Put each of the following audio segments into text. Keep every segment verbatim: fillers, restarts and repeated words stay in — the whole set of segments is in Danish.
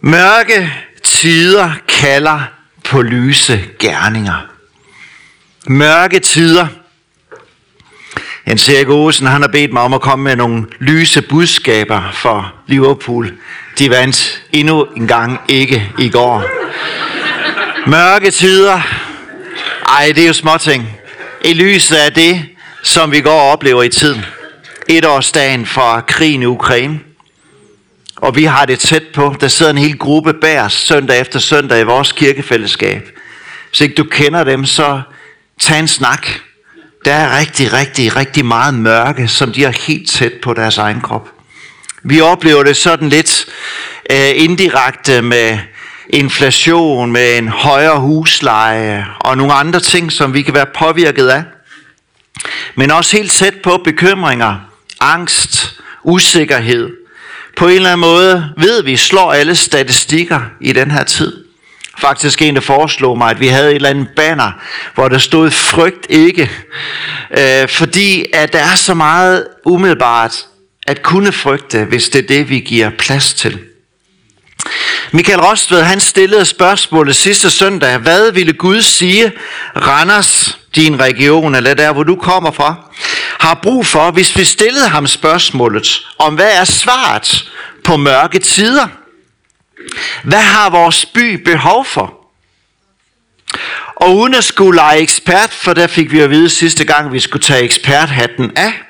Mørke tider kalder på lyse gerninger. Mørke tider. Jens Erik Olesen, han har bedt mig om at komme med nogle lyse budskaber for Liverpool. De vandt endnu en gang ikke i går. Mørke tider. Ej, det er jo småting. I lyset af det, som vi går og oplever i tiden. Etårsdagen fra krigen i Ukraine. Og vi har det tæt på. Der sidder en hel gruppe bag os søndag efter søndag i vores kirkefællesskab. Hvis ikke du kender dem, så tag en snak. Der er rigtig, rigtig, rigtig meget mørke, som de har helt tæt på deres egen krop. Vi oplever det sådan lidt øh, indirekte med inflation, med en højere husleje og nogle andre ting, som vi kan være påvirket af. Men også helt tæt på bekymringer, angst, usikkerhed. På en eller anden måde ved vi, slår alle statistikker i den her tid. Faktisk en, der foreslog mig, at vi havde et eller andet banner, hvor der stod frygt ikke. Øh, fordi at der er så meget umiddelbart at kunne frygte, hvis det er det, vi giver plads til. Michael Rostved, han stillede spørgsmålet sidste søndag. Hvad ville Gud sige, Randers, din region, eller der, hvor du kommer fra, har brug for, hvis vi stillede ham spørgsmålet om, hvad er svaret på mørke tider? Hvad har vores by behov for? Og uden at skulle lege ekspert, for der fik vi at vide sidste gang, vi skulle tage eksperthatten af,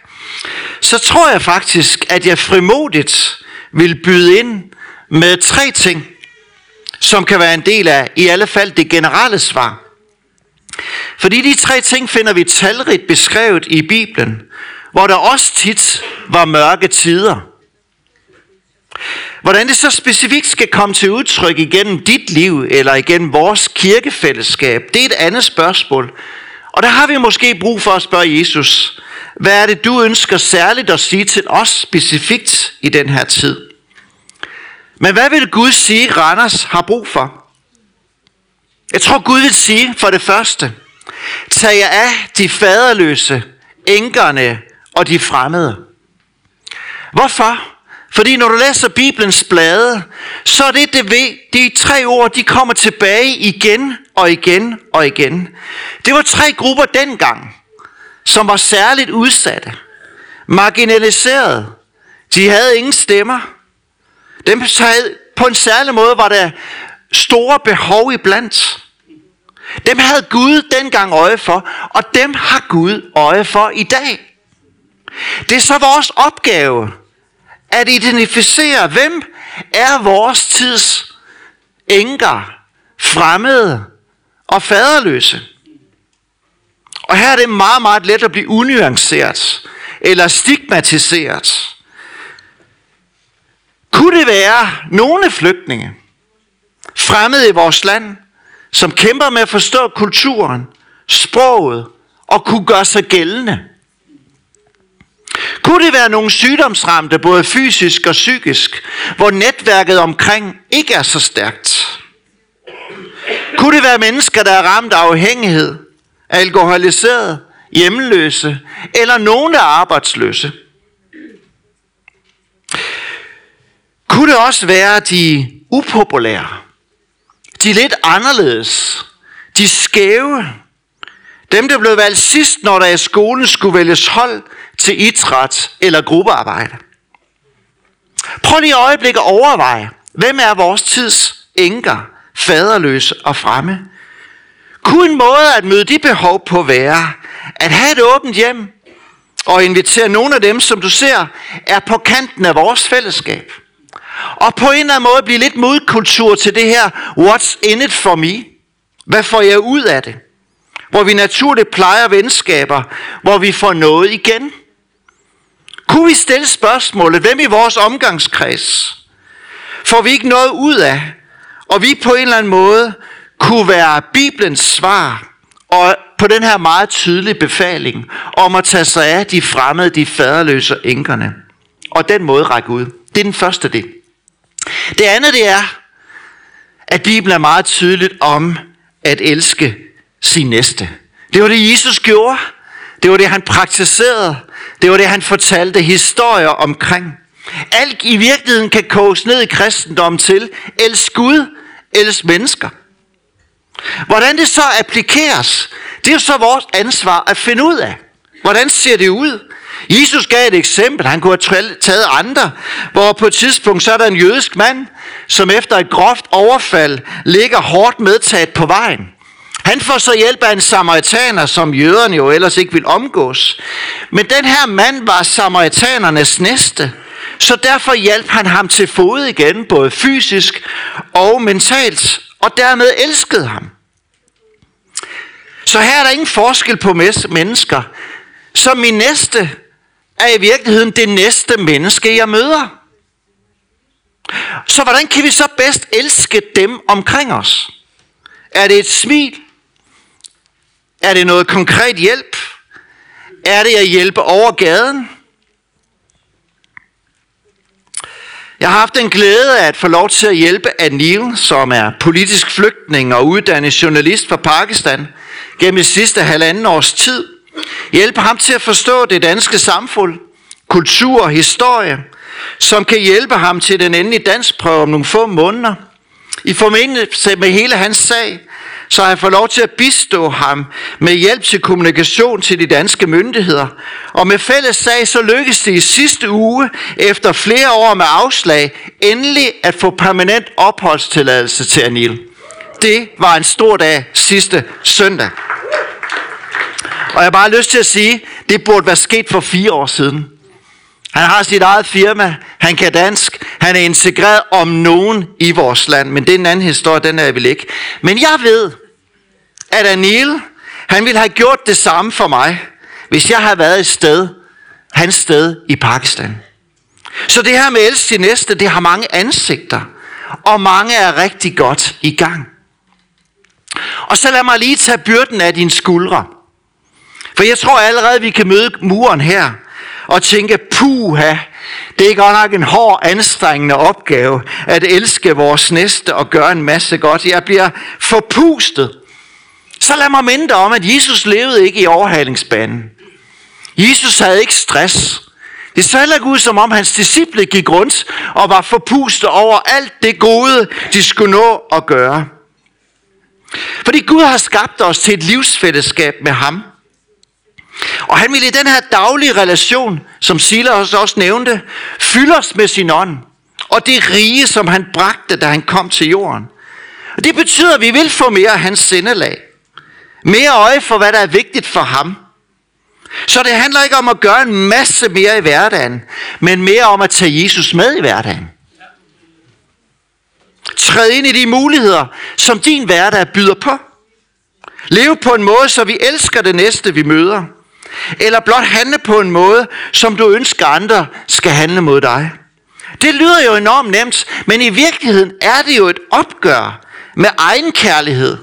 så tror jeg faktisk, at jeg frimodigt vil byde ind med tre ting, som kan være en del af i alle fald det generelle svar. Fordi de tre ting finder vi talrigt beskrevet i Bibelen, hvor der også tit var mørke tider. Hvordan det så specifikt skal komme til udtryk igennem dit liv eller igennem vores kirkefællesskab, det er et andet spørgsmål. Og der har vi måske brug for at spørge Jesus, hvad er det du ønsker særligt at sige til os specifikt i den her tid? Men hvad vil Gud sige, Randers har brug for? Jeg tror Gud vil sige for det første, tag jer af de faderløse, enkerne og de fremmede. Hvorfor? Fordi når du læser Bibelens blade, så er det, det ved, de tre ord, de kommer tilbage igen og igen og igen. Det var tre grupper dengang, som var særligt udsatte, marginaliserede. De havde ingen stemmer. Dem havde, på en særlig måde var der store behov iblandt. Dem havde Gud dengang øje for, og dem har Gud øje for i dag. Det er så vores opgave at identificere, hvem er vores tids enker, fremmede og faderløse. Og her er det meget, meget let at blive unuanceret eller stigmatiseret. Kunne det være nogle flygtninge, fremmede i vores land, som kæmper med at forstå kulturen, sproget og kunne gøre sig gældende? Kunne det være nogle sygdomsramte, både fysisk og psykisk, hvor netværket omkring ikke er så stærkt? Kunne det være mennesker, der er ramt af afhængighed, alkoholiseret, hjemløse, eller nogen, der er arbejdsløse? Kunne det også være de upopulære, de lidt anderledes, de skæve, dem, der blev valgt sidst, når der i skolen skulle vælges hold til idræt eller gruppearbejde? Prøv lige et øjeblik at overveje, hvem er vores tids enker, faderløse og fremme? Kunne en måde at møde de behov på være at have et åbent hjem og invitere nogle af dem, som du ser, er på kanten af vores fællesskab? Og på en eller anden måde blive lidt modkultur til det her, what's in it for me? Hvad får jeg ud af det? Hvor vi naturligt plejer venskaber, hvor vi får noget igen. Kunne vi stille spørgsmålet, hvem i vores omgangskreds får vi ikke noget ud af, og vi på en eller anden måde kunne være Bibelens svar, og på den her meget tydelige befaling, om at tage sig af de fremmede, de faderløse og enkerne. Og den måde række ud. Det er den første del. Det andet det er, at Bibelen er meget tydeligt om at elske sin næste. Det var det, Jesus gjorde. Det var det, han praktiserede. Det var det, han fortalte historier omkring. Alt i virkeligheden kan koges ned i kristendommen til: elsk Gud, elsk mennesker. Hvordan det så applikeres, det er jo så vores ansvar at finde ud af. Hvordan ser det ud? Jesus gav et eksempel, han kunne have taget andre, hvor på et tidspunkt så er der en jødisk mand, som efter et groft overfald ligger hårdt medtaget på vejen. Han får så hjælp af en samaritaner, som jøderne jo ellers ikke ville omgås. Men den her mand var samaritanernes næste, så derfor hjalp han ham til fode igen, både fysisk og mentalt, og dermed elskede ham. Så her er der ingen forskel på mennesker. Så min næste er i virkeligheden det næste menneske, jeg møder. Så hvordan kan vi så bedst elske dem omkring os? Er det et smil? Er det noget konkret hjælp? Er det at hjælpe over gaden? Jeg har haft en glæde af at få lov til at hjælpe Anil, som er politisk flygtning og uddannet journalist fra Pakistan, gennem de sidste halvanden års tid. Hjælpe ham til at forstå det danske samfund, kultur og historie, som kan hjælpe ham til den endelige danskprøve om nogle få måneder. I forbindelse med hele hans sag, så har jeg fået lov til at bistå ham med hjælp til kommunikation til de danske myndigheder. Og med fælles sag, så lykkedes det i sidste uge, efter flere år med afslag, endelig at få permanent opholdstilladelse til Anil. Det var en stor dag sidste søndag. Og jeg har bare lyst til at sige, det burde være sket for fire år siden. Han har sit eget firma, han kan dansk, han er integreret om nogen i vores land. Men det er en anden historie, den er jeg vil ikke. Men jeg ved, at Anil, han ville have gjort det samme for mig, hvis jeg havde været et sted, hans sted i Pakistan. Så det her med elsk sin næste, det har mange ansigter. Og mange er rigtig godt i gang. Og så lad mig lige tage byrden af dine skuldre. For jeg tror allerede, vi kan møde muren her og tænke, puha, det er godt nok en hård, anstrengende opgave at elske vores næste og gøre en masse godt. Jeg bliver forpustet. Så lad mig minde dig om, at Jesus levede ikke i overhalingsbanen. Jesus havde ikke stress. Det så heller ikke ud, som om hans disciple gik rundt og var forpustet over alt det gode, de skulle nå at gøre. Fordi Gud har skabt os til et livsfællesskab med ham. Og han vil i den her daglige relation, som Silas også nævnte, fylde os med sin ånd. Og det rige, som han bragte, da han kom til jorden. Og det betyder, at vi vil få mere af hans sindelag. Mere øje for, hvad der er vigtigt for ham. Så det handler ikke om at gøre en masse mere i hverdagen, men mere om at tage Jesus med i hverdagen. Træd ind i de muligheder, som din hverdag byder på. Leve på en måde, så vi elsker det næste, vi møder. Eller blot handle på en måde, som du ønsker andre skal handle mod dig. Det lyder jo enormt nemt, men i virkeligheden er det jo et opgør med egen kærlighed,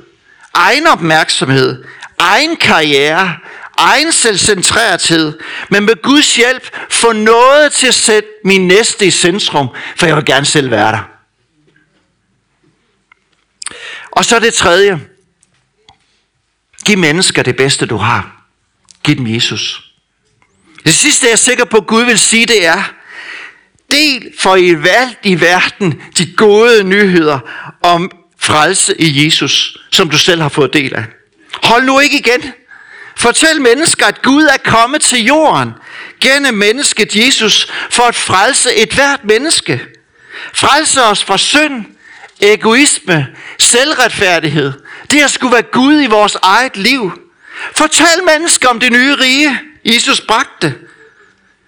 egen opmærksomhed, egen karriere, egen selvcentrerethed, men med Guds hjælp få noget til at sætte min næste i centrum, for jeg vil gerne selv være der. Og så det tredje. Giv mennesker det bedste, du har. Giv dem Jesus. Det sidste, jeg er sikker på, Gud vil sige, det er: del for i valgt i verden de gode nyheder om frelse i Jesus, som du selv har fået del af. Hold nu ikke igen. Fortæl mennesker, at Gud er kommet til jorden gennem mennesket Jesus for at frelse et hvert menneske. Frelse os fra synd, egoisme, selvretfærdighed. Det at skulle være Gud i vores eget liv. Fortæl mennesker om det nye rige, Jesus bragte.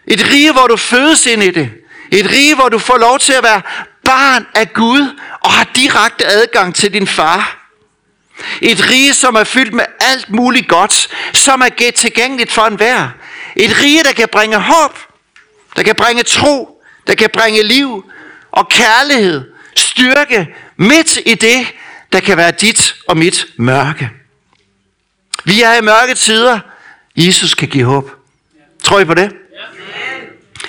Et rige, hvor du fødes ind i det. Et rige, hvor du får lov til at være barn af Gud og har direkte adgang til din far. Et rige, som er fyldt med alt muligt godt, som er tilgængeligt for enhver. Et rige, der kan bringe håb, der kan bringe tro, der kan bringe liv og kærlighed, styrke midt i det, der kan være dit og mit mørke. Vi er i mørke tider. Jesus kan give håb. Tror I på det?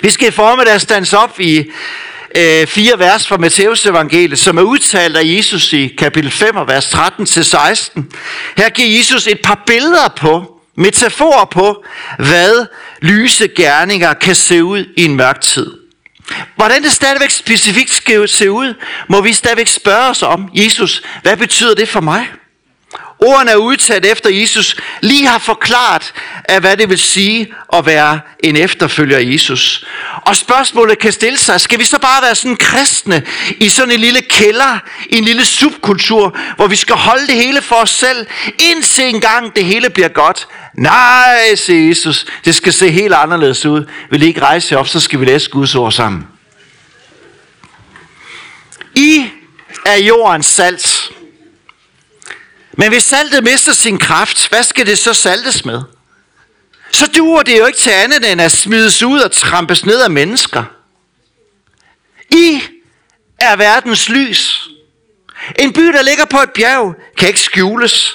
Vi skal i formiddag stands op i øh, fire vers fra Matteus evangeliet, som er udtalt af Jesus i kapitel fem og vers tretten til seksten. Her giver Jesus et par billeder på, metaforer på, hvad lyse gerninger kan se ud i en mørk tid. Hvordan det stadigvæk specifikt skal se ud, må vi stadigvæk spørge os om. Jesus, hvad betyder det for mig? Ordene er udtalt efter Jesus lige har forklaret, af hvad det vil sige at være en efterfølger af Jesus. Og spørgsmålet kan stille sig, skal vi så bare være sådan kristne i sådan en lille kælder, i en lille subkultur, hvor vi skal holde det hele for os selv, indtil engang det hele bliver godt? Nej, siger Jesus, det skal se helt anderledes ud. Vil I ikke rejse op, så skal vi læse Guds ord sammen. I er jordens salt. Men hvis saltet mister sin kraft, hvad skal det så saltes med? Så duer det jo ikke til andet end at smides ud og trampes ned af mennesker. I er verdens lys. En by, der ligger på et bjerg, kan ikke skjules.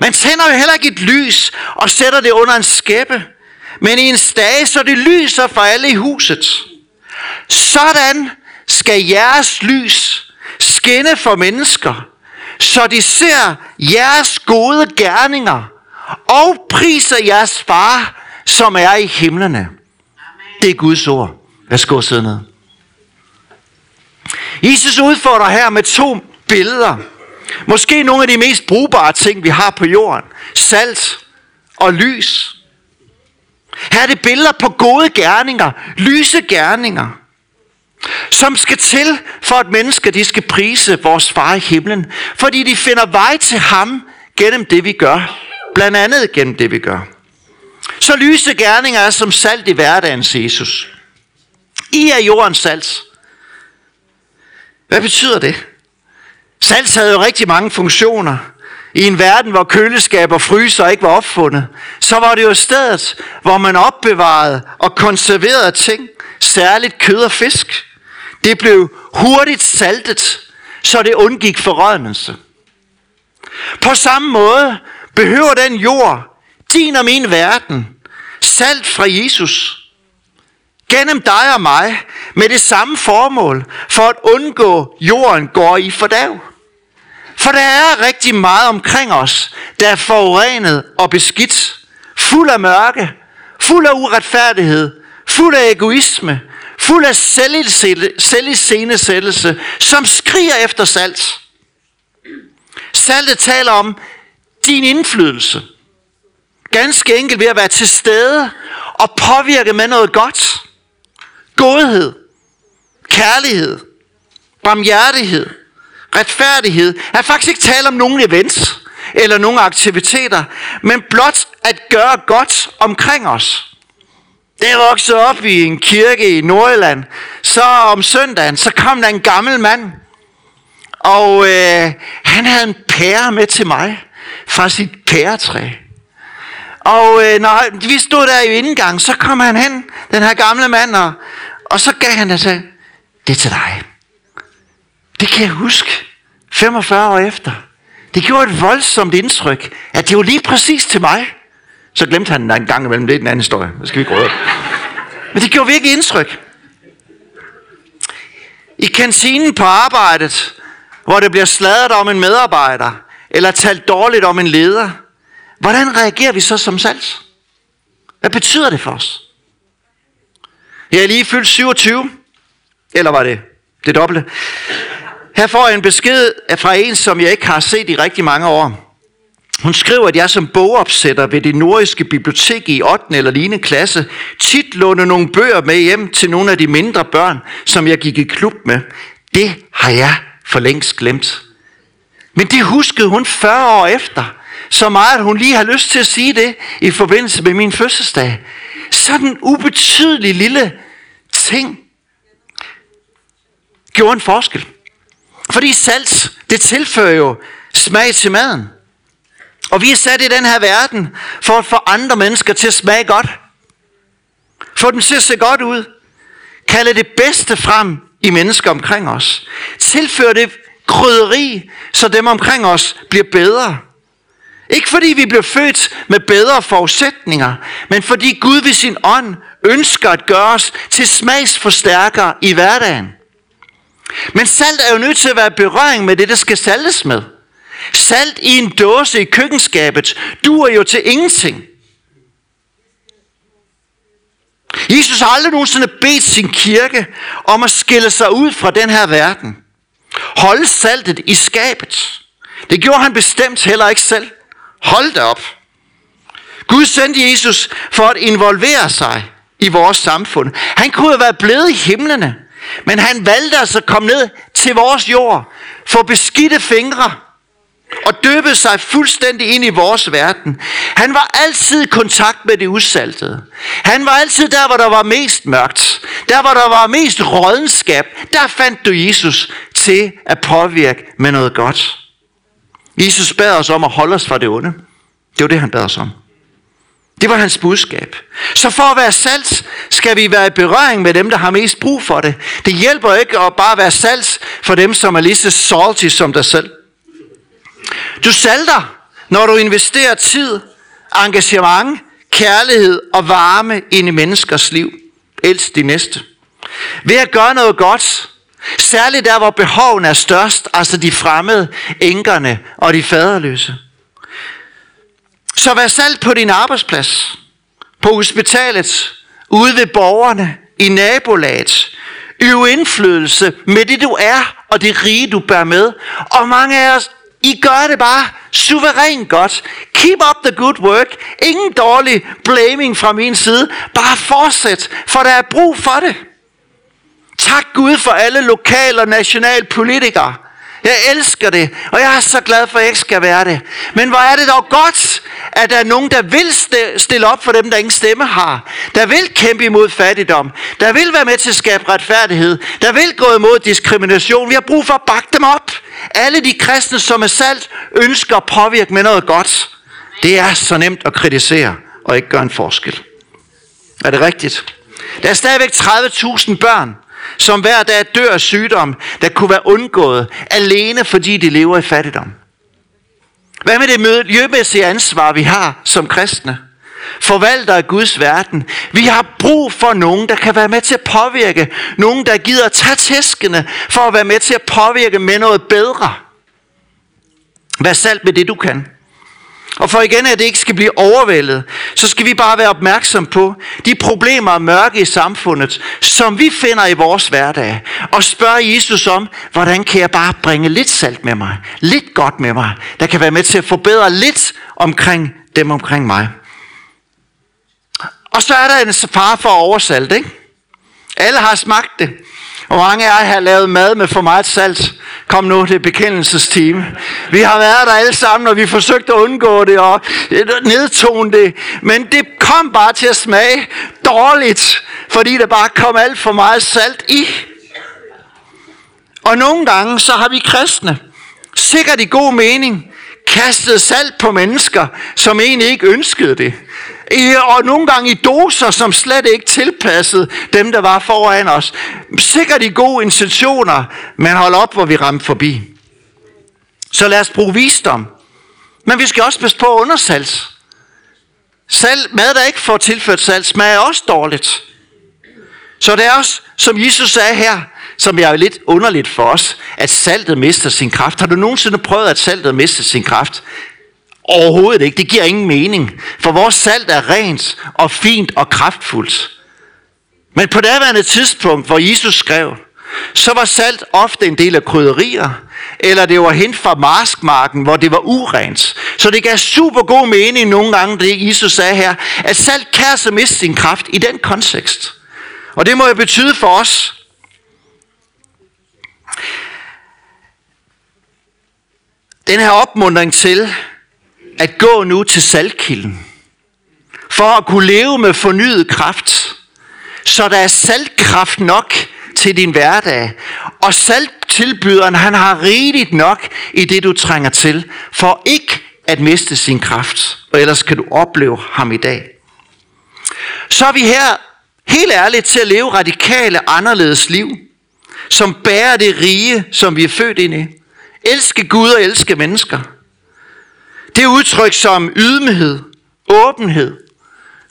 Man tænder jo heller ikke et lys og sætter det under en skæppe, men i en stage, så det lyser for alle i huset. Sådan skal jeres lys skinne for mennesker, så de ser jeres gode gerninger og priser jeres far, som er i himlene. Amen. Det er Guds ord. Værsgo at sidde ned. Jesus udfordrer her med to billeder. Måske nogle af de mest brugbare ting, vi har på jorden. Salt og lys. Her er det billeder på gode gerninger, lyse gerninger, som skal til for at mennesker de skal prise vores far i himlen, fordi de finder vej til ham gennem det vi gør, blandt andet gennem det vi gør. Så lyse gerninger er som salt i hverdagen, siger Jesus. I er jordens salt. Hvad betyder det? Salt havde jo rigtig mange funktioner. I en verden, hvor køleskaber og fryser ikke var opfundet, så var det jo stedet, hvor man opbevarede og konserverede ting, særligt kød og fisk. Det blev hurtigt saltet, så det undgik forrådnelse. På samme måde behøver den jord, din og min verden, salt fra Jesus gennem dig og mig, med det samme formål, for at undgå jorden går i fordærv. For der er rigtig meget omkring os, der er forurenet og beskidt, fuld af mørke, fuld af uretfærdighed, fuld af egoisme, fuld af selviscenesættelse, som skriger efter salt. Saltet taler om din indflydelse. Ganske enkelt ved at være til stede og påvirke med noget godt. Godhed, kærlighed, barmhjertighed, retfærdighed. Jeg har faktisk ikke tale om nogen events eller nogen aktiviteter, men blot at gøre godt omkring os. Da jeg voksede op i en kirke i Nordjylland, så om søndagen, så kom der en gammel mand, og øh, han havde en pære med til mig fra sit pæretræ. Og øh, når vi stod der i indgangen, så kom han hen, den her gamle mand, og, og så gav han det til, det er til dig. Det kan jeg huske, femogfyrre år efter. Det gjorde et voldsomt indtryk, at det var lige præcis til mig. Så glemte han en gang imellem, det er den anden historie. Det skal vi ikke røde. Men det gjorde virkelig indtryk. I kantinen på arbejdet, hvor det bliver sladret om en medarbejder, eller talt dårligt om en leder, hvordan reagerer vi så som salt? Hvad betyder det for os? Jeg er lige fyldt syvogtyve, eller var det det dobbelte? Her får jeg en besked fra en, som jeg ikke har set i rigtig mange år. Hun skriver, at jeg som bogopsætter ved det nordiske bibliotek i ottende eller lignende klasse tit lånte nogle bøger med hjem til nogle af de mindre børn, som jeg gik i klub med. Det har jeg for længst glemt. Men det huskede hun fyrre år efter, så meget at hun lige har lyst til at sige det i forbindelse med min fødselsdag. Sådan en ubetydelig lille ting gjorde en forskel. Fordi salt, det tilfører jo smag til maden. Og vi er sat i den her verden for at få andre mennesker til at smage godt. Få dem til at se godt ud. Kalde det bedste frem i mennesker omkring os. Tilfør det krydderi, så dem omkring os bliver bedre. Ikke fordi vi bliver født med bedre forudsætninger, men fordi Gud ved sin ånd ønsker at gøre os til smagsforstærkere i hverdagen. Men salt er jo nødt til at være i berøring med det, der skal saltes med. Salt i en dåse i køkkenskabet duer jo til ingenting. Jesus har aldrig nogensinde bedt sin kirke om at skille sig ud fra den her verden. Holde saltet i skabet. Det gjorde han bestemt heller ikke selv. Hold da op. Gud sendte Jesus for at involvere sig i vores samfund. Han kunne have været blevet i himlene, men han valgte altså at komme ned til vores jord, få beskidte fingre og døbe sig fuldstændig ind i vores verden. Han var altid i kontakt med det usaltede. Han var altid der, hvor der var mest mørkt. Der, hvor der var mest rådenskab. Der fandt du Jesus til at påvirke med noget godt. Jesus bad os om at holde os fra det onde. Det var det, han bad os om. Det var hans budskab. Så for at være salt, skal vi være i berøring med dem, der har mest brug for det. Det hjælper ikke at bare være salt for dem, som er lige så salty som dig selv. Du salter, når du investerer tid, engagement, kærlighed og varme ind i menneskers liv. Elsk de næste. Ved at gøre noget godt, særligt der, hvor behovene er størst, altså de fremmede, enkerne og de faderløse. Så vær salt på din arbejdsplads, på hospitalet, ude ved borgerne, i nabolaget. Øv indflydelse med det, du er, og det rige, du bærer med. Og mange af os, I gør det bare suverænt godt. Keep up the good work. Ingen dårlig blaming fra min side. Bare fortsæt, for der er brug for det. Tak Gud for alle lokale og nationale politikere. Jeg elsker det, og jeg er så glad for, at jeg ikke skal være det. Men hvor er det dog godt, at der er nogen, der vil stille op for dem, der ingen stemme har. Der vil kæmpe imod fattigdom. Der vil være med til at skabe retfærdighed. Der vil gå imod diskrimination. Vi har brug for at bakke dem op. Alle de kristne, som er salt, ønsker at påvirke med noget godt. Det er så nemt at kritisere og ikke gøre en forskel. Er det rigtigt? Der er stadigvæk tredive tusind børn, som hver dag dør af sygdom, der kunne være undgået, alene fordi de lever i fattigdom. Hvad med det miljømæssige ansvar, vi har som kristne? Forvalter af Guds verden. Vi har brug for nogen, der kan være med til at påvirke. Nogen, der gider at tage tæskene for at være med til at påvirke med noget bedre. Vær salt med det, du kan. Og for igen, at det ikke skal blive overvældet, så skal vi bare være opmærksom på de problemer og mørke i samfundet, som vi finder i vores hverdag. Og spørge Jesus om, hvordan kan jeg bare bringe lidt salt med mig, lidt godt med mig, der kan være med til at forbedre lidt omkring dem omkring mig. Og så er der en fare for oversalt, ikke? Alle har smagt det. Og mange af jer har lavet mad med for meget salt. Kom nu, det er bekendelsestime. Vi har været der alle sammen, og vi forsøgte at undgå det og nedtone det. Men det kom bare til at smage dårligt, fordi der bare kom alt for meget salt i. Og nogle gange, så har vi kristne, sikkert i god mening, kastet salt på mennesker, som egentlig ikke ønskede det. Og nogle gange i doser, som slet ikke tilpassede dem, der var foran os. Sikkert i gode intentioner, men hold op, hvor vi ramte forbi. Så lad os bruge visdom. Men vi skal også passe på undersalt. Salt, mad, der ikke får tilført salt, smager også dårligt. Så det er også, som Jesus sagde her, som er lidt underligt for os, at saltet mister sin kraft. Har du nogensinde prøvet, at saltet mister sin kraft? Overhovedet ikke. Det giver ingen mening. For vores salt er rent og fint og kraftfuldt. Men på daværende tidspunkt, hvor Jesus skrev, så var salt ofte en del af krydderier, eller det var hent fra marskmarken, hvor det var urent. Så det gav super god mening nogle gange, det Jesus sagde her, at salt kan altså miste sin kraft i den kontekst. Og det må jo betyde for os, den her opmuntring til at gå nu til saltkilden, for at kunne leve med fornyet kraft, så der er saltkraft nok til din hverdag. Og salttilbyderen, han har rigeligt nok i det, du trænger til, for ikke at miste sin kraft. Og ellers kan du opleve ham i dag. Så er vi her helt ærligt til at leve radikale, anderledes liv, som bærer det rige, som vi er født ind i. Elske Gud og elske mennesker. Det er udtryk som ydmyghed, åbenhed,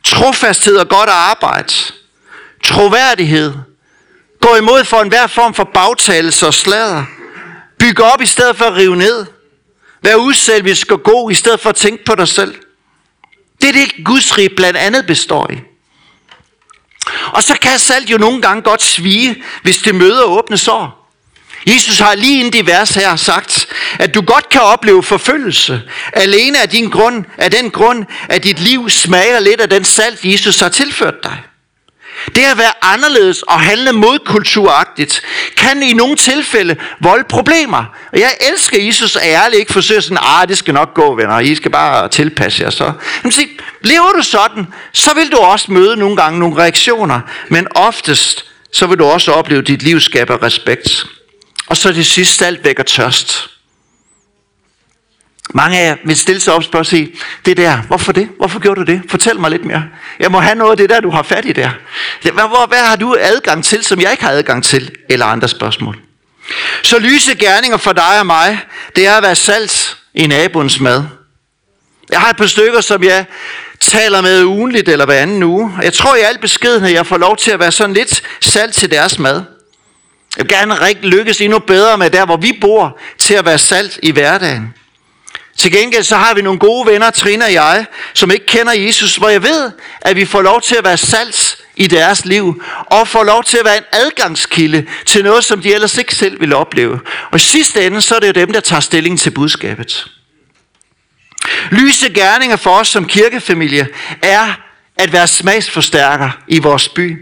trofasthed og godt arbejde, troværdighed, gå imod for enhver form for bagtagelse og sladder, bygge op i stedet for at rive ned, være uselvisk og god i stedet for at tænke på dig selv. Det er det, Guds rige blandt andet består i. Og så kan salt jo nogle gange godt svige, hvis det møder åbne sår. Jesus har lige inden det vers her sagt, at du godt kan opleve forfølgelse alene af din grund, af den grund, at dit liv smager lidt af den salt, Jesus har tilført dig. Det at være anderledes og handle modkulturagtigt, kan i nogle tilfælde volde problemer. Og jeg elsker Jesus at ærligt ikke forsøger sådan, ah, det skal nok gå, venner, I skal bare tilpasse jer så. Men sig, lever du sådan, så vil du også møde nogle gange nogle reaktioner, men oftest så vil du også opleve, at dit liv skaber respekt. Og så det sidste, salt vækker tørst. Mange af jer vil stille sig op og sige, det der, hvorfor det? Hvorfor gjorde du det? Fortæl mig lidt mere. Jeg må have noget af det der, du har fat i der. Hvor, hvad har du adgang til, som jeg ikke har adgang til? Eller andre spørgsmål. Så lyse gerninger for dig og mig, det er at være salt i naboens mad. Jeg har et par stykker, som jeg taler med ugenligt eller hver anden uge. Jeg tror i al beskedenhed, jeg får lov til at være sådan lidt salt til deres mad. Jeg vil gerne rigtig lykkes endnu bedre med der, hvor vi bor, til at være salt i hverdagen. Til gengæld så har vi nogle gode venner, Trine og jeg, som ikke kender Jesus, hvor jeg ved, at vi får lov til at være salt i deres liv, og får lov til at være en adgangskilde til noget, som de ellers ikke selv ville opleve. Og i sidste ende, så er det jo dem, der tager stilling til budskabet. Lyse gerninger for os som kirkefamilie er at være smagsforstærker i vores by.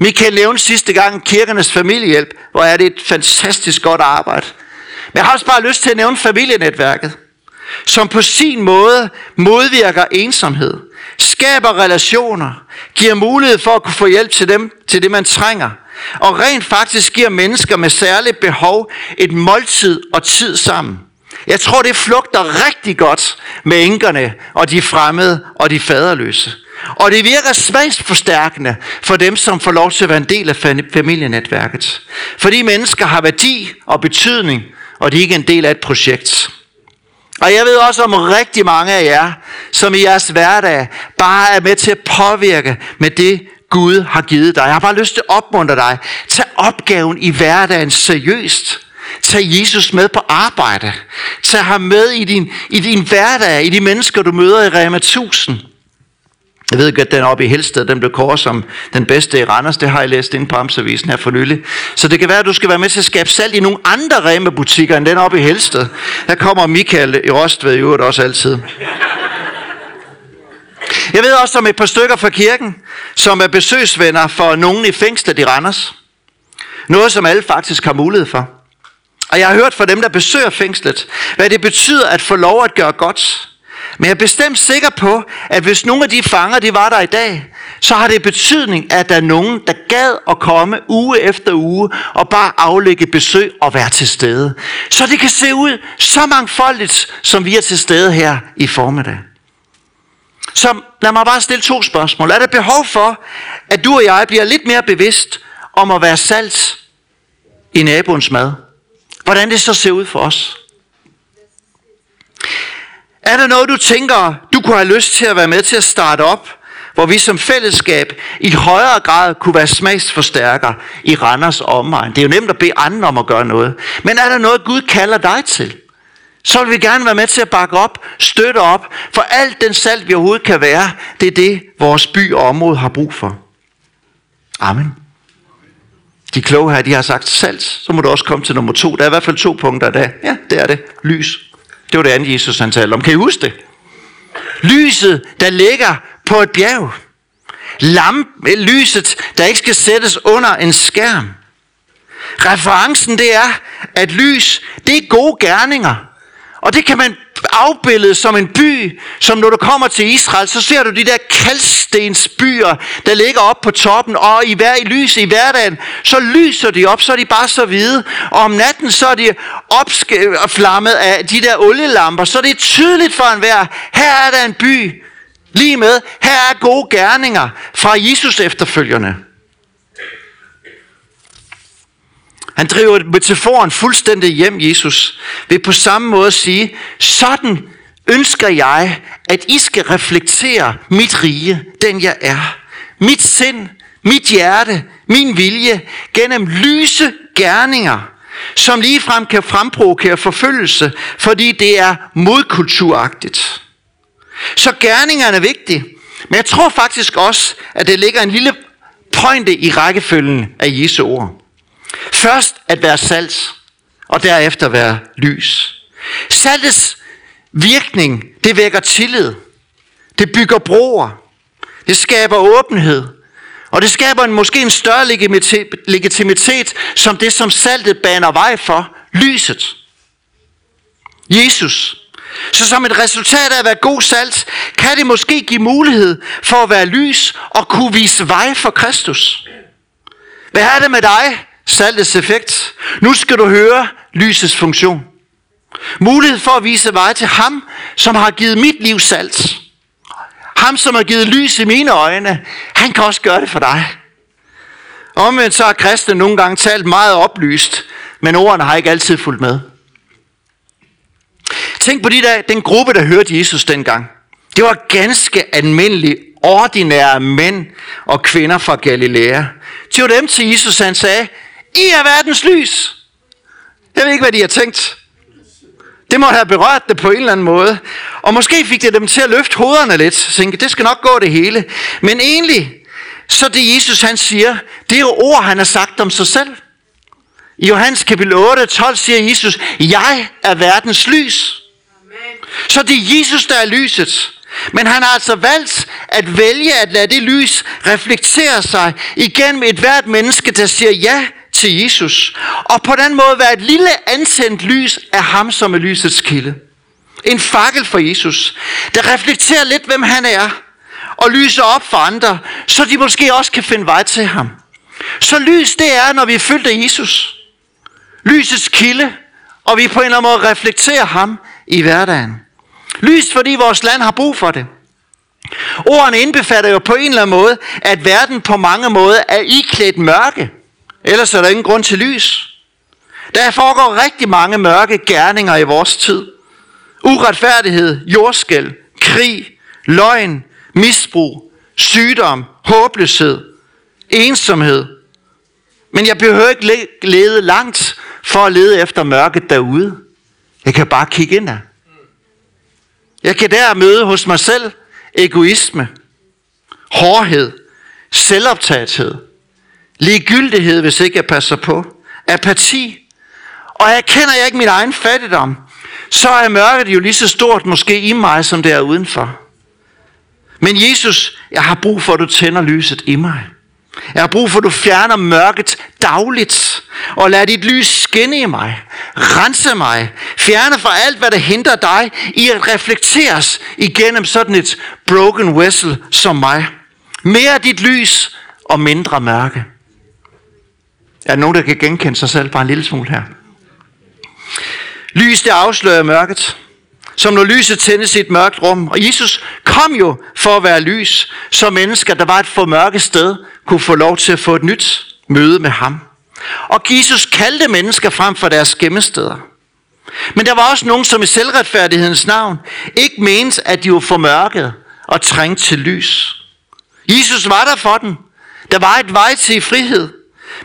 Michael nævnte sidste gang kirkernes familiehjælp, hvor er det et fantastisk godt arbejde. Men jeg har også bare lyst til at nævne familienetværket, som på sin måde modvirker ensomhed, skaber relationer, giver mulighed for at kunne få hjælp til dem, til det man trænger, og rent faktisk giver mennesker med særligt behov et måltid og tid sammen. Jeg tror, det flugter rigtig godt med enkerne og de fremmede og de faderløse. Og det virker smagsforstærkende for dem, som får lov til at være en del af familienetværket. Fordi mennesker har værdi og betydning, og de er ikke en del af et projekt. Og jeg ved også om rigtig mange af jer, som i jeres hverdag bare er med til at påvirke med det, Gud har givet dig. Jeg har bare lyst til at opmuntre dig. Tag opgaven i hverdagen seriøst. Tag Jesus med på arbejde. Tag ham med i din, i din hverdag, i de mennesker, du møder i Rema tusind. Jeg ved ikke, at den oppe i Heldsted, den blev kåret som den bedste i Randers. Det har jeg læst inde på Amtsavisen her for nylig. Så det kan være, at du skal være med til at skabe salt i nogle andre Rema-butikker end den oppe i Heldsted. Der kommer Michael Rostved i øvrigt også altid. Jeg ved også om et par stykker fra kirken, som er besøgsvenner for nogen i fængslet i Randers. Noget, som alle faktisk har mulighed for. Og jeg har hørt fra dem, der besøger fængslet, hvad det betyder at få lov at gøre godt. Men jeg er bestemt sikker på, at hvis nogle af de fanger, de var der i dag, så har det betydning, at der er nogen, der gad at komme uge efter uge og bare aflægge besøg og være til stede. Så det kan se ud så mangfoldigt, som vi er til stede her i formiddag. Så lad mig bare stille to spørgsmål. Er der behov for, at du og jeg bliver lidt mere bevidst om at være salt i naboens mad? Hvordan det så ser ud for os. Er der noget, du tænker, du kunne have lyst til at være med til at starte op, hvor vi som fællesskab i højere grad kunne være smagsforstærkere i Randers og omegn? Det er jo nemt at bede andre om at gøre noget. Men er der noget, Gud kalder dig til? Så vil vi gerne være med til at bakke op, støtte op, for alt den salt, vi overhovedet kan være, det er det, vores by og område har brug for. Amen. De kloge her, de har sagt salt, så må du også komme til nummer to. Der er i hvert fald to punkter i dag. Ja, det er det. Lys. Det var det andet, Jesus han talte om. Kan I huske det? Lyset, der ligger på et bjerg. Lampen, lyset, der ikke skal sættes under en skærm. Referencen, det er, at lys, det er gode gerninger. Og det kan man afbildet som en by, som når du kommer til Israel, så ser du de der kalkstensbyer, der ligger oppe på toppen, og i hver, i lys i hverdagen, så lyser de op, så er de bare så hvide, og om natten, så er de opflammet af de der olielamper, så det er tydeligt for enhver, her er der en by, lige med, her er gode gerninger fra Jesus efterfølgerne. Han driver metaforen fuldstændig hjem, Jesus, vil på samme måde sige, sådan ønsker jeg, at I skal reflektere mit rige, den jeg er. Mit sind, mit hjerte, min vilje, gennem lyse gerninger, som ligefrem kan fremprovokere forfølgelse, fordi det er modkulturagtigt. Så gerningerne er vigtige, men jeg tror faktisk også, at det ligger en lille pointe i rækkefølgen af Jesu ord. Først at være salt, og derefter være lys. Saltets virkning, det vækker tillid. Det bygger broer. Det skaber åbenhed. Og det skaber en, måske en større legitimitet, som det, som saltet baner vej for, lyset. Jesus. Så som et resultat af at være god salt, kan det måske give mulighed for at være lys og kunne vise vej for Kristus. Hvad er det med dig? Saltets effekt. Nu skal du høre lysets funktion. Mulighed for at vise vej til ham, som har givet mit liv salt. Ham, som har givet lys i mine øjne, han kan også gøre det for dig. Omvendt så har kristne nogle gange talt meget oplyst, men ordene har ikke altid fulgt med. Tænk på de der, den gruppe, der hørte Jesus dengang. Det var ganske almindelige, ordinære mænd og kvinder fra Galilea. Det var dem til Jesus, han sagde, I er verdens lys. Jeg ved ikke, hvad de har tænkt. Det måtte have berørt det på en eller anden måde. Og måske fik det dem til at løfte hovederne lidt. Så tænkte, det skal nok gå det hele. Men egentlig, så det Jesus han siger, det er jo ord, han har sagt om sig selv. I Johannes kapitel otte, tolv siger Jesus, jeg er verdens lys. Amen. Så det er Jesus, der er lyset. Men han har altså valgt at vælge at lade det lys reflektere sig igennem et hvert menneske, der siger ja til Jesus. Og på den måde være et lille antændt lys af ham, som er lysets kilde. En fakkel for Jesus, der reflekterer lidt, hvem han er, og lyser op for andre, så de måske også kan finde vej til ham. Så lys det er, når vi er fyldt af Jesus. Lysets kilde, og vi på en eller anden måde reflekterer ham i hverdagen. Lys, fordi vores land har brug for det. Ordene indbefatter jo på en eller anden måde, at verden på mange måder er iklædt mørke. Ellers er der ingen grund til lys. Der foregår rigtig mange mørke gerninger i vores tid. Uretfærdighed, jordskælv, krig, løgn, misbrug, sygdom, håbløshed, ensomhed. Men jeg behøver ikke lede langt for at lede efter mørket derude. Jeg kan bare kigge ind der. Jeg kan der møde hos mig selv egoisme, hårdhed, selvoptagethed, ligegyldighed, hvis ikke jeg passer på, apati. Og jeg kender jeg ikke min egen fattigdom, så er mørket jo lige så stort måske i mig, som det er udenfor. Men Jesus, jeg har brug for, at du tænder lyset i mig. Jeg har brug for, at du fjerner mørket dagligt, og lader dit lys skinne i mig, rense mig, fjerne fra alt, hvad der hindrer dig i at reflekteres igennem sådan et broken vessel som mig. Mere af dit lys og mindre mørke. Er der nogen, der kan genkende sig selv bare en lille smule her? Lys, det afslører mørket. Som når lyset tændes i et mørkt rum. Og Jesus kom jo for at være lys, så mennesker, der var et formørket sted, kunne få lov til at få et nyt møde med ham. Og Jesus kaldte mennesker frem for deres gemmesteder. Men der var også nogen, som i selvretfærdighedens navn ikke mente, at de var formørket og trængte til lys. Jesus var der for dem. Der var et vej til frihed.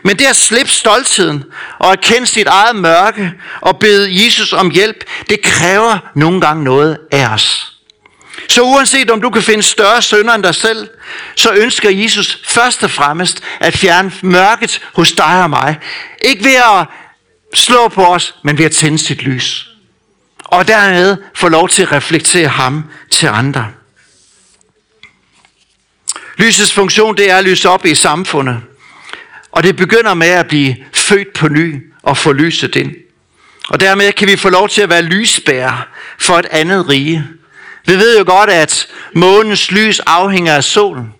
Men det at slippe stoltheden og at kende sit eget mørke og bede Jesus om hjælp, det kræver nogle gange noget af os. Så uanset om du kan finde større synder end dig selv, så ønsker Jesus først og fremmest at fjerne mørket hos dig og mig. Ikke ved at slå på os, men ved at tænde sit lys. Og dermed få lov til at reflektere ham til andre. Lysets funktion, det er at lyse op i samfundet. Og det begynder med at blive født på ny og få lyset ind. Og dermed kan vi få lov til at være lysbærer for et andet rige. Vi ved jo godt, at månens lys afhænger af solen.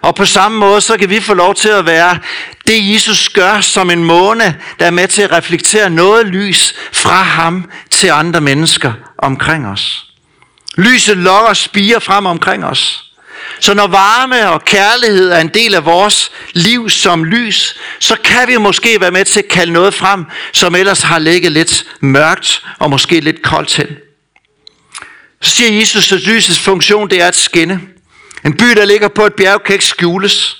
Og på samme måde, så kan vi få lov til at være det, Jesus gør som en måne, der er med til at reflektere noget lys fra ham til andre mennesker omkring os. Lyset lokker spirer frem omkring os. Så når varme og kærlighed er en del af vores liv som lys, så kan vi måske være med til at kalde noget frem, som ellers har ligget lidt mørkt og måske lidt koldt hen. Så siger Jesus, at lysets funktion, det er at skinne. En by, der ligger på et bjerg, kan ikke skjules.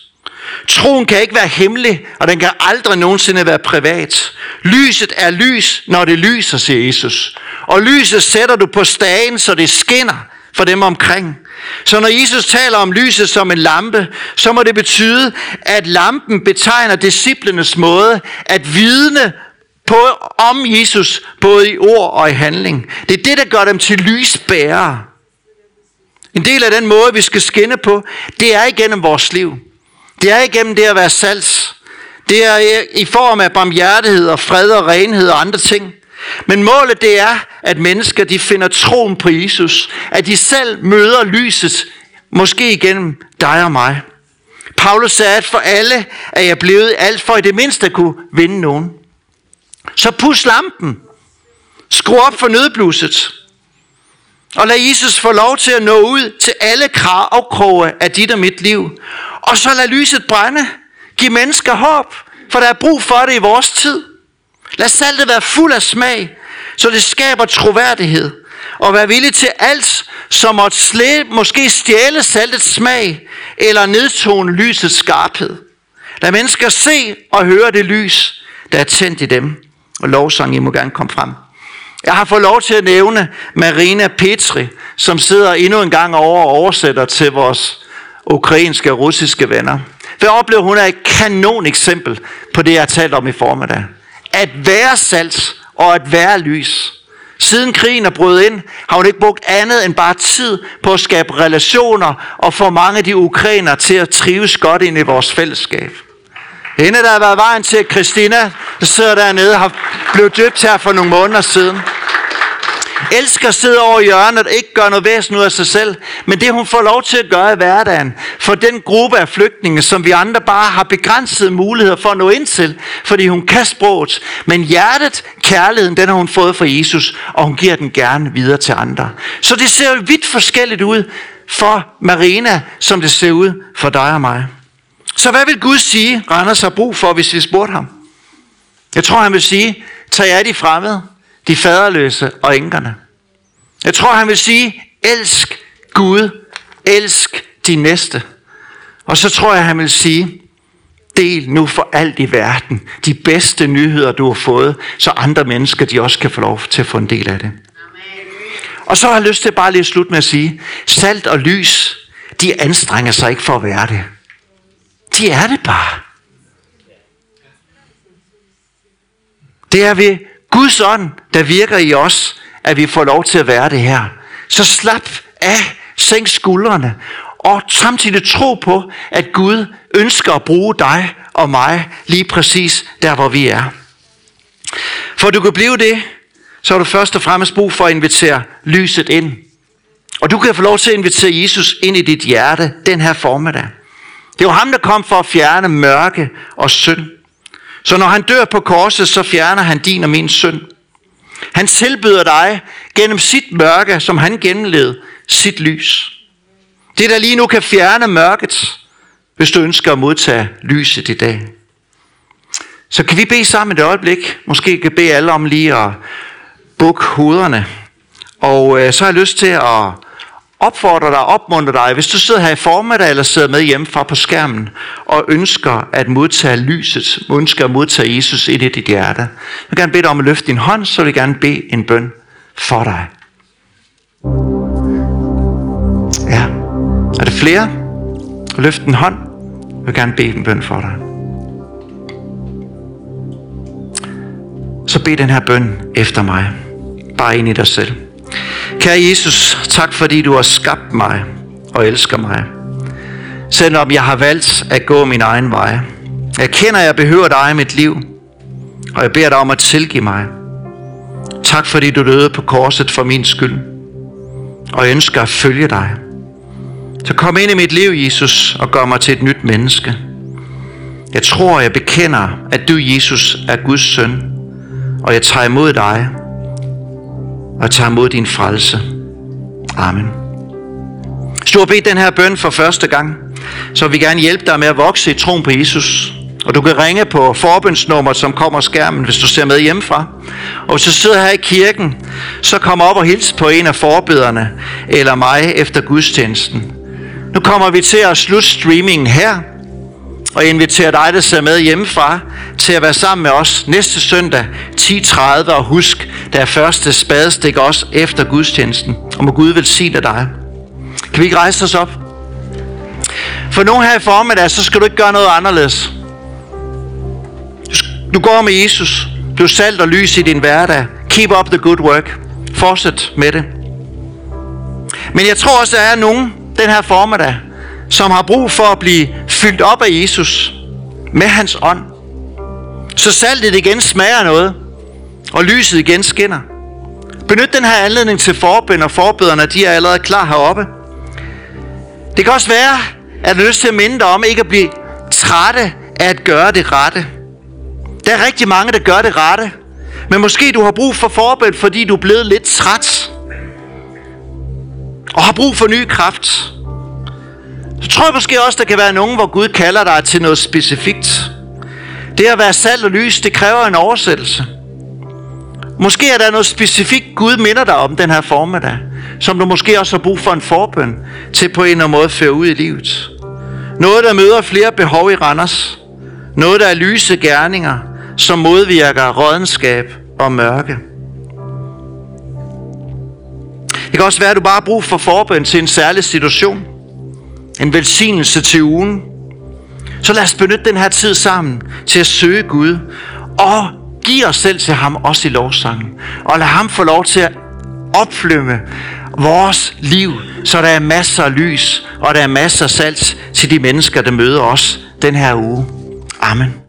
Troen kan ikke være hemmelig, og den kan aldrig nogensinde være privat. Lyset er lys, når det lyser, siger Jesus. Og lyset sætter du på stagen, så det skinner for dem omkring. Så når Jesus taler om lyset som en lampe, så må det betyde, at lampen betegner disciplenes måde at vidne på, om Jesus, både i ord og i handling. Det er det, der gør dem til lysbærere. En del af den måde, vi skal skinne på, det er igennem vores liv. Det er igennem det at være salt. Det er i form af barmhjertighed og fred og renhed og andre ting. Men målet det er, at mennesker de finder troen på Jesus. At de selv møder lyset, måske igennem dig og mig. Paulus sagde, at for alle er jeg blevet alt for i det mindste at kunne vinde nogen. Så pus lampen. Skru op for nødbluset. Og lad Jesus få lov til at nå ud til alle afkroge af dit og mit liv. Og så lad lyset brænde. Giv mennesker håb, for der er brug for det i vores tid. Lad saltet være fuld af smag, så det skaber troværdighed. Og vær villig til alt, som måtte slæ- måske stjæle saltets smag, eller nedtone lysets skarphed. Lad mennesker se og høre det lys, der er tændt i dem. Og lovsang, I må gerne komme frem. Jeg har fået lov til at nævne Marina Petri, som sidder endnu en gang over og oversætter til vores ukrainske og russiske venner. For jeg oplever, hun er et kanon eksempel på det, jeg har talt om i formiddag. At være salt og at være lys. Siden krigen er brudt ind, har hun ikke brugt andet end bare tid på at skabe relationer og få mange af de ukrainere til at trives godt ind i vores fællesskab. Hende, der har været vejen til Kristina, der sidder dernede, har blevet døbt her for nogle måneder siden. Elsker at sidde over hjørnet og ikke gøre noget væsen ud af sig selv, men det hun får lov til at gøre i hverdagen, for den gruppe af flygtninge, som vi andre bare har begrænsede muligheder for at nå ind til, fordi hun kan sproget, men hjertet, kærligheden, den har hun fået fra Jesus, og hun giver den gerne videre til andre. Så det ser jo vidt forskelligt ud for Marina, som det ser ud for dig og mig. Så hvad vil Gud sige, Randers har brug for, hvis vi spurgte ham? Jeg tror, han vil sige, tag jer de fremmede, de faderløse og enkerne. Jeg tror, han vil sige, elsk Gud, elsk de næste. Og så tror jeg, han vil sige, del nu for alt i verden de bedste nyheder, du har fået, så andre mennesker, de også kan få lov til at få en del af det. Amen. Og så har jeg lyst til bare lige at slutte med at sige, salt og lys, de anstrenger sig ikke for at være det. De er det bare. Det er ved Guds ånd, der virker i os, at vi får lov til at være det her. Så slap af, sænk skuldrene, og samtidig tro på, at Gud ønsker at bruge dig og mig lige præcis der, hvor vi er. For at du kan blive det, så har du først og fremmest brug for at invitere lyset ind. Og du kan få lov til at invitere Jesus ind i dit hjerte den her formiddag. Det er jo ham, der kom for at fjerne mørke og synd. Så når han dør på korset, så fjerner han din og min synd. Han tilbyder dig gennem sit mørke, som han gennemled, sit lys. Det, der lige nu kan fjerne mørket, hvis du ønsker at modtage lyset i dag. Så kan vi bede sammen et øjeblik. Måske kan bede alle om lige at bukke hovederne. Og så har jeg lyst til at opfordre dig, opmuntre dig, hvis du sidder her i formiddag eller sidder med hjemmefra på skærmen og ønsker at modtage lyset, ønsker at modtage Jesus ind i dit hjerte. Jeg vil gerne bede dig om at løfte din hånd, så vil jeg gerne bede en bøn for dig. Ja, er det flere? Løft din hånd, jeg vil gerne bede en bøn for dig. Så bed den her bøn efter mig, bare ind i dig selv. Kære Jesus, tak fordi du har skabt mig og elsker mig. Selvom jeg har valgt at gå min egen vej. Jeg kender, at jeg behøver dig i mit liv. Og jeg beder dig om at tilgive mig. Tak fordi du døde på korset for min skyld. Og jeg ønsker at følge dig. Så kom ind i mit liv, Jesus, og gør mig til et nyt menneske. Jeg tror, jeg bekender, at du, Jesus, er Guds søn. Og jeg tager imod dig. Og tager imod din frelse. Amen. Hvis du har bedt den her bøn for første gang, så vil vi gerne hjælpe dig med at vokse i troen på Jesus. Og du kan ringe på forbønsnummeret, som kommer af skærmen, hvis du ser med hjemmefra. Og hvis du sidder her i kirken, så kom op og hils på en af forbederne eller mig efter gudstjenesten. Nu kommer vi til at slutte streamingen her. Og inviterer dig, der sidder med hjemmefra, til at være sammen med os næste søndag ti tredive. Og husk, der er første spadestik også efter gudstjenesten. Og må Gud velsigne dig. Kan vi ikke rejse os op? For nu her i formiddag, så skal du ikke gøre noget anderledes. Du går med Jesus. Du er salt og lys i din hverdag. Keep up the good work. Fortsæt med det. Men jeg tror også, der er nogen den her formiddag, som har brug for at blive fyldt op af Jesus. Med hans ånd. Så saltet igen smager noget. Og lyset igen skinner. Benyt den her anledning til forbøn, og forbøderne, de er allerede klar heroppe. Det kan også være, at du har lyst til at minde dig om ikke at blive trætte af at gøre det rette. Der er rigtig mange, der gør det rette. Men måske du har brug for forbøn, fordi du er blevet lidt træt. Og har brug for ny kraft. Så tror jeg måske også, der kan være nogen, hvor Gud kalder dig til noget specifikt. Det at være salt og lys, det kræver en oversættelse. Måske er der noget specifikt, Gud minder dig om den her formiddag, som du måske også har brug for en forbøn til på en eller anden måde at føre ud i livet. Noget, der møder flere behov i Randers. Noget, der er lyse gerninger, som modvirker rådenskab og mørke. Det kan også være, at du bare har brug for forbøn til en særlig situation. En velsignelse til ugen. Så lad os benytte den her tid sammen til at søge Gud og giv os selv til ham, også i lovsangen. Og lad ham få lov til at opflymme vores liv, så der er masser af lys, og der er masser af salt til de mennesker, der møder os den her uge. Amen.